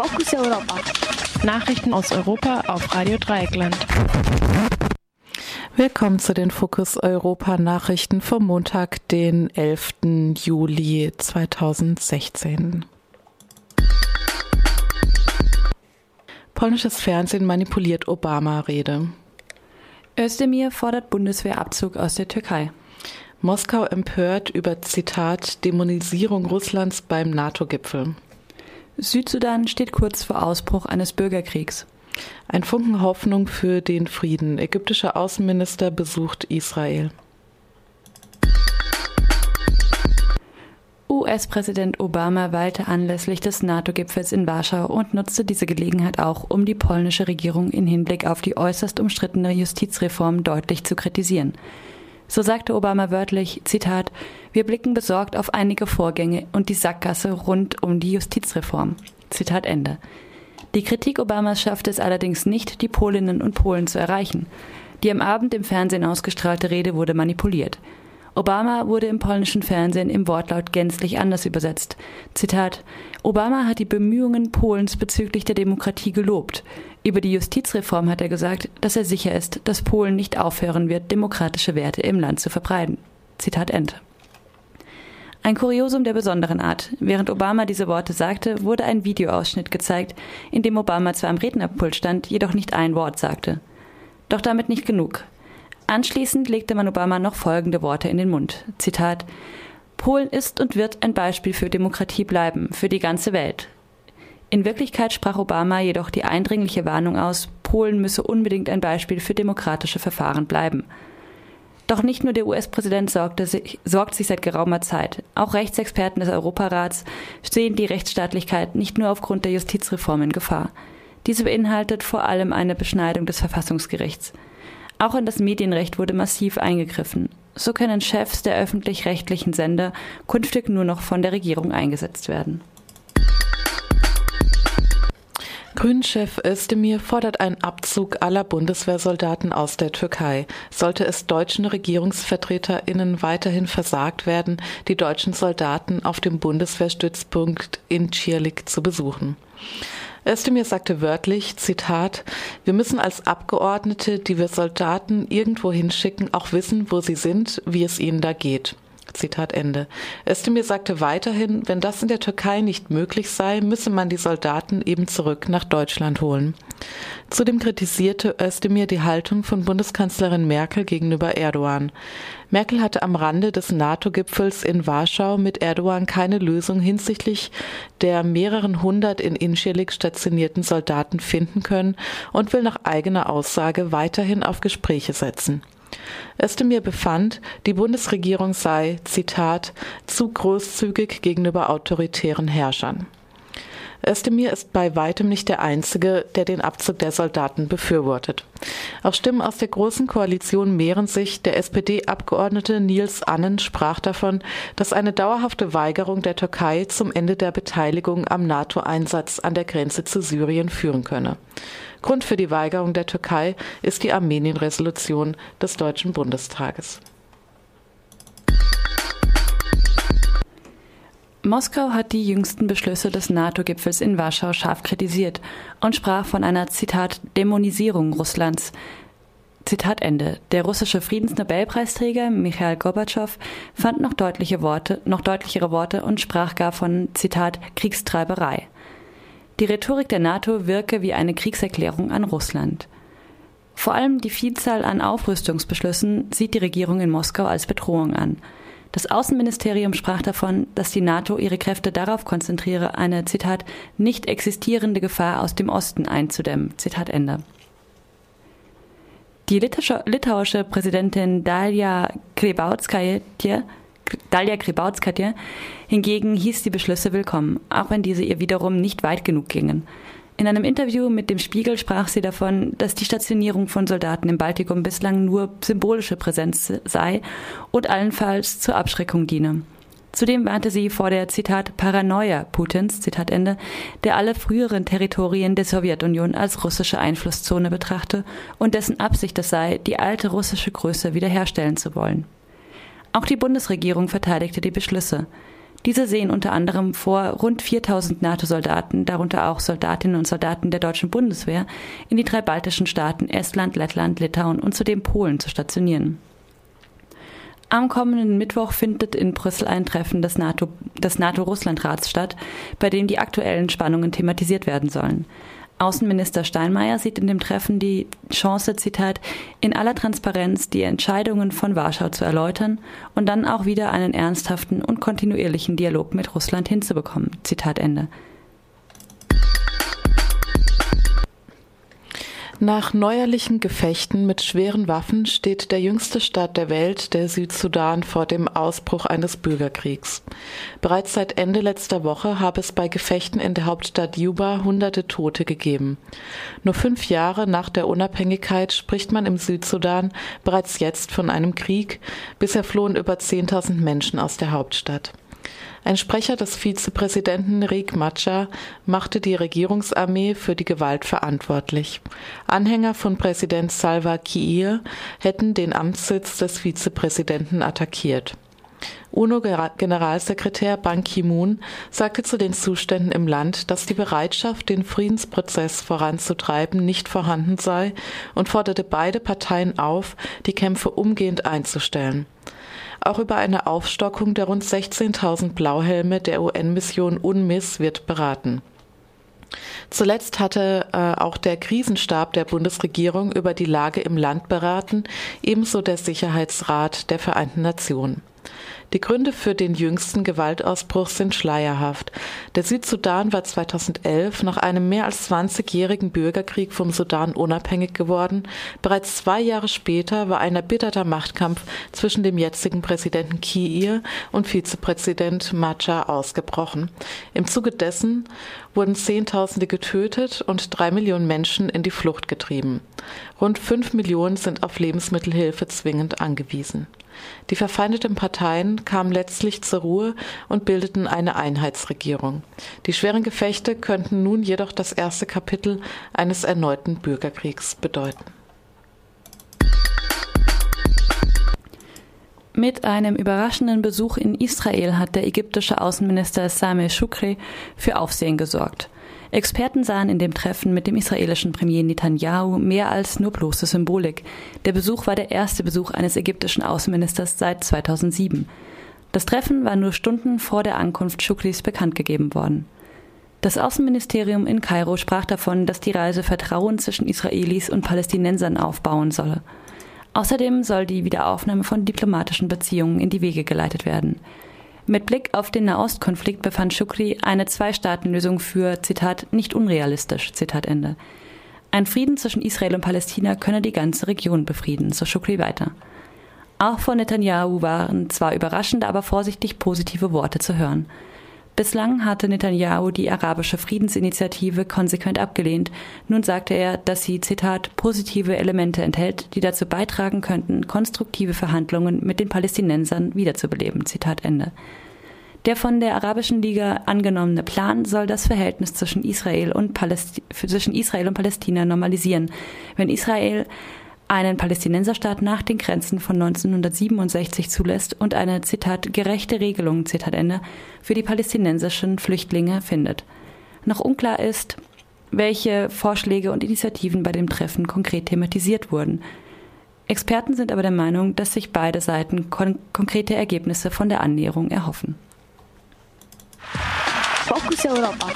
Focus Europa. Nachrichten aus Europa auf Radio Dreieckland. Willkommen zu den Focus Europa Nachrichten vom Montag, den 11. Juli 2016. Polnisches Fernsehen manipuliert Obama-Rede. Özdemir fordert Bundeswehrabzug aus der Türkei. Moskau empört über, Zitat, Dämonisierung Russlands beim NATO-Gipfel. Südsudan steht kurz vor Ausbruch eines Bürgerkriegs. Ein Funken Hoffnung für den Frieden. Ägyptischer Außenminister besucht Israel. US-Präsident Obama weilte anlässlich des NATO-Gipfels in Warschau und nutzte diese Gelegenheit auch, um die polnische Regierung in Hinblick auf die äußerst umstrittene Justizreform deutlich zu kritisieren. So sagte Obama wörtlich, Zitat, wir blicken besorgt auf einige Vorgänge und die Sackgasse rund um die Justizreform. Zitat Ende. Die Kritik Obamas schaffte es allerdings nicht, die Polinnen und Polen zu erreichen. Die am Abend im Fernsehen ausgestrahlte Rede wurde manipuliert. Obama wurde im polnischen Fernsehen im Wortlaut gänzlich anders übersetzt. Zitat, Obama hat die Bemühungen Polens bezüglich der Demokratie gelobt. Über die Justizreform hat er gesagt, dass er sicher ist, dass Polen nicht aufhören wird, demokratische Werte im Land zu verbreiten. Zitat Ende. Ein Kuriosum der besonderen Art. Während Obama diese Worte sagte, wurde ein Videoausschnitt gezeigt, in dem Obama zwar am Rednerpult stand, jedoch nicht ein Wort sagte. Doch damit nicht genug. Anschließend legte man Obama noch folgende Worte in den Mund. Zitat, Polen ist und wird ein Beispiel für Demokratie bleiben, für die ganze Welt. In Wirklichkeit sprach Obama jedoch die eindringliche Warnung aus, Polen müsse unbedingt ein Beispiel für demokratische Verfahren bleiben. Doch nicht nur der US-Präsident sorgt sich seit geraumer Zeit. Auch Rechtsexperten des Europarats sehen die Rechtsstaatlichkeit nicht nur aufgrund der Justizreform in Gefahr. Diese beinhaltet vor allem eine Beschneidung des Verfassungsgerichts. Auch in das Medienrecht wurde massiv eingegriffen. So können Chefs der öffentlich-rechtlichen Sender künftig nur noch von der Regierung eingesetzt werden. Grünchef Özdemir fordert einen Abzug aller Bundeswehrsoldaten aus der Türkei. Sollte es deutschen RegierungsvertreterInnen weiterhin versagt werden, die deutschen Soldaten auf dem Bundeswehrstützpunkt in Çirlik zu besuchen. Özdemir sagte wörtlich, Zitat, wir müssen als Abgeordnete, die wir Soldaten irgendwo hinschicken, auch wissen, wo sie sind, wie es ihnen da geht. Zitat Ende. Özdemir sagte weiterhin, wenn das in der Türkei nicht möglich sei, müsse man die Soldaten eben zurück nach Deutschland holen. Zudem kritisierte Özdemir die Haltung von Bundeskanzlerin Merkel gegenüber Erdogan. Merkel hatte am Rande des NATO-Gipfels in Warschau mit Erdogan keine Lösung hinsichtlich der mehreren hundert in Incirlik stationierten Soldaten finden können und will nach eigener Aussage weiterhin auf Gespräche setzen. Özdemir befand, die Bundesregierung sei, Zitat, zu großzügig gegenüber autoritären Herrschern. Özdemir ist bei weitem nicht der Einzige, der den Abzug der Soldaten befürwortet. Auch Stimmen aus der Großen Koalition mehren sich. Der SPD-Abgeordnete Nils Annen sprach davon, dass eine dauerhafte Weigerung der Türkei zum Ende der Beteiligung am NATO-Einsatz an der Grenze zu Syrien führen könne. Grund für die Weigerung der Türkei ist die Armenien-Resolution des Deutschen Bundestages. Moskau hat die jüngsten Beschlüsse des NATO-Gipfels in Warschau scharf kritisiert und sprach von einer, Zitat, Dämonisierung Russlands. Zitat Ende. Der russische Friedensnobelpreisträger Mikhail Gorbatschow fand noch deutlichere Worte und sprach gar von, Zitat, Kriegstreiberei. Die Rhetorik der NATO wirke wie eine Kriegserklärung an Russland. Vor allem die Vielzahl an Aufrüstungsbeschlüssen sieht die Regierung in Moskau als Bedrohung an. Das Außenministerium sprach davon, dass die NATO ihre Kräfte darauf konzentriere, eine, Zitat, nicht existierende Gefahr aus dem Osten einzudämmen. Zitat Ende. Die litauische Präsidentin Dalia Grybauskaitė hingegen hieß die Beschlüsse willkommen, auch wenn diese ihr wiederum nicht weit genug gingen. In einem Interview mit dem Spiegel sprach sie davon, dass die Stationierung von Soldaten im Baltikum bislang nur symbolische Präsenz sei und allenfalls zur Abschreckung diene. Zudem warnte sie vor der, Zitat, Paranoia Putins, Zitat Ende, der alle früheren Territorien der Sowjetunion als russische Einflusszone betrachte und dessen Absicht es sei, die alte russische Größe wiederherstellen zu wollen. Auch die Bundesregierung verteidigte die Beschlüsse. Diese sehen unter anderem vor, rund 4000 NATO-Soldaten, darunter auch Soldatinnen und Soldaten der deutschen Bundeswehr, in die 3 baltischen Staaten Estland, Lettland, Litauen und zudem Polen zu stationieren. Am kommenden Mittwoch findet in Brüssel ein Treffen des NATO-Russland-Rats statt, bei dem die aktuellen Spannungen thematisiert werden sollen. Außenminister Steinmeier sieht in dem Treffen die Chance, Zitat, in aller Transparenz die Entscheidungen von Warschau zu erläutern und dann auch wieder einen ernsthaften und kontinuierlichen Dialog mit Russland hinzubekommen. Zitat Ende. Nach neuerlichen Gefechten mit schweren Waffen steht der jüngste Staat der Welt, der Südsudan, vor dem Ausbruch eines Bürgerkriegs. Bereits seit Ende letzter Woche habe es bei Gefechten in der Hauptstadt Juba hunderte Tote gegeben. Nur 5 Jahre nach der Unabhängigkeit spricht man im Südsudan bereits jetzt von einem Krieg. Bisher flohen über 10.000 Menschen aus der Hauptstadt. Ein Sprecher des Vizepräsidenten Riek Macha machte die Regierungsarmee für die Gewalt verantwortlich. Anhänger von Präsident Salva Kiir hätten den Amtssitz des Vizepräsidenten attackiert. UNO-Generalsekretär Ban Ki-moon sagte zu den Zuständen im Land, dass die Bereitschaft, den Friedensprozess voranzutreiben, nicht vorhanden sei und forderte beide Parteien auf, die Kämpfe umgehend einzustellen. Auch über eine Aufstockung der rund 16.000 Blauhelme der UN-Mission UNMISS wird beraten. Zuletzt hatte auch der Krisenstab der Bundesregierung über die Lage im Land beraten, ebenso der Sicherheitsrat der Vereinten Nationen. Die Gründe für den jüngsten Gewaltausbruch sind schleierhaft. Der Südsudan war 2011 nach einem mehr als 20-jährigen Bürgerkrieg vom Sudan unabhängig geworden. Bereits 2 Jahre später war ein erbitterter Machtkampf zwischen dem jetzigen Präsidenten Kiir und Vizepräsident Macha ausgebrochen. Im Zuge dessen wurden Zehntausende getötet und 3 Millionen Menschen in die Flucht getrieben. Rund 5 Millionen sind auf Lebensmittelhilfe zwingend angewiesen. Die verfeindeten Parteien kamen letztlich zur Ruhe und bildeten eine Einheitsregierung. Die schweren Gefechte könnten nun jedoch das erste Kapitel eines erneuten Bürgerkriegs bedeuten. Mit einem überraschenden Besuch in Israel hat der ägyptische Außenminister Sameh Shukri für Aufsehen gesorgt. Experten sahen in dem Treffen mit dem israelischen Premier Netanyahu mehr als nur bloße Symbolik. Der Besuch war der erste Besuch eines ägyptischen Außenministers seit 2007. Das Treffen war nur Stunden vor der Ankunft Shukris bekannt gegeben worden. Das Außenministerium in Kairo sprach davon, dass die Reise Vertrauen zwischen Israelis und Palästinensern aufbauen solle. Außerdem soll die Wiederaufnahme von diplomatischen Beziehungen in die Wege geleitet werden. Mit Blick auf den Nahostkonflikt befand Shukri eine 2-Staaten-Lösung für, Zitat, nicht unrealistisch, Zitat Ende. Ein Frieden zwischen Israel und Palästina könne die ganze Region befrieden, so Shukri weiter. Auch von Netanyahu waren zwar überraschende, aber vorsichtig positive Worte zu hören. Bislang hatte Netanyahu die arabische Friedensinitiative konsequent abgelehnt. Nun sagte er, dass sie, Zitat, positive Elemente enthält, die dazu beitragen könnten, konstruktive Verhandlungen mit den Palästinensern wiederzubeleben, Zitat Ende. Der von der Arabischen Liga angenommene Plan soll das Verhältnis zwischen Israel und Palästina normalisieren, wenn Israel einen Palästinenserstaat nach den Grenzen von 1967 zulässt und eine, Zitat, gerechte Regelung, Zitat Ende, für die palästinensischen Flüchtlinge findet. Noch unklar ist, welche Vorschläge und Initiativen bei dem Treffen konkret thematisiert wurden. Experten sind aber der Meinung, dass sich beide Seiten konkrete Ergebnisse von der Annäherung erhoffen. Focus Europa.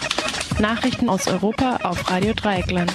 Nachrichten aus Europa auf Radio Dreieckland.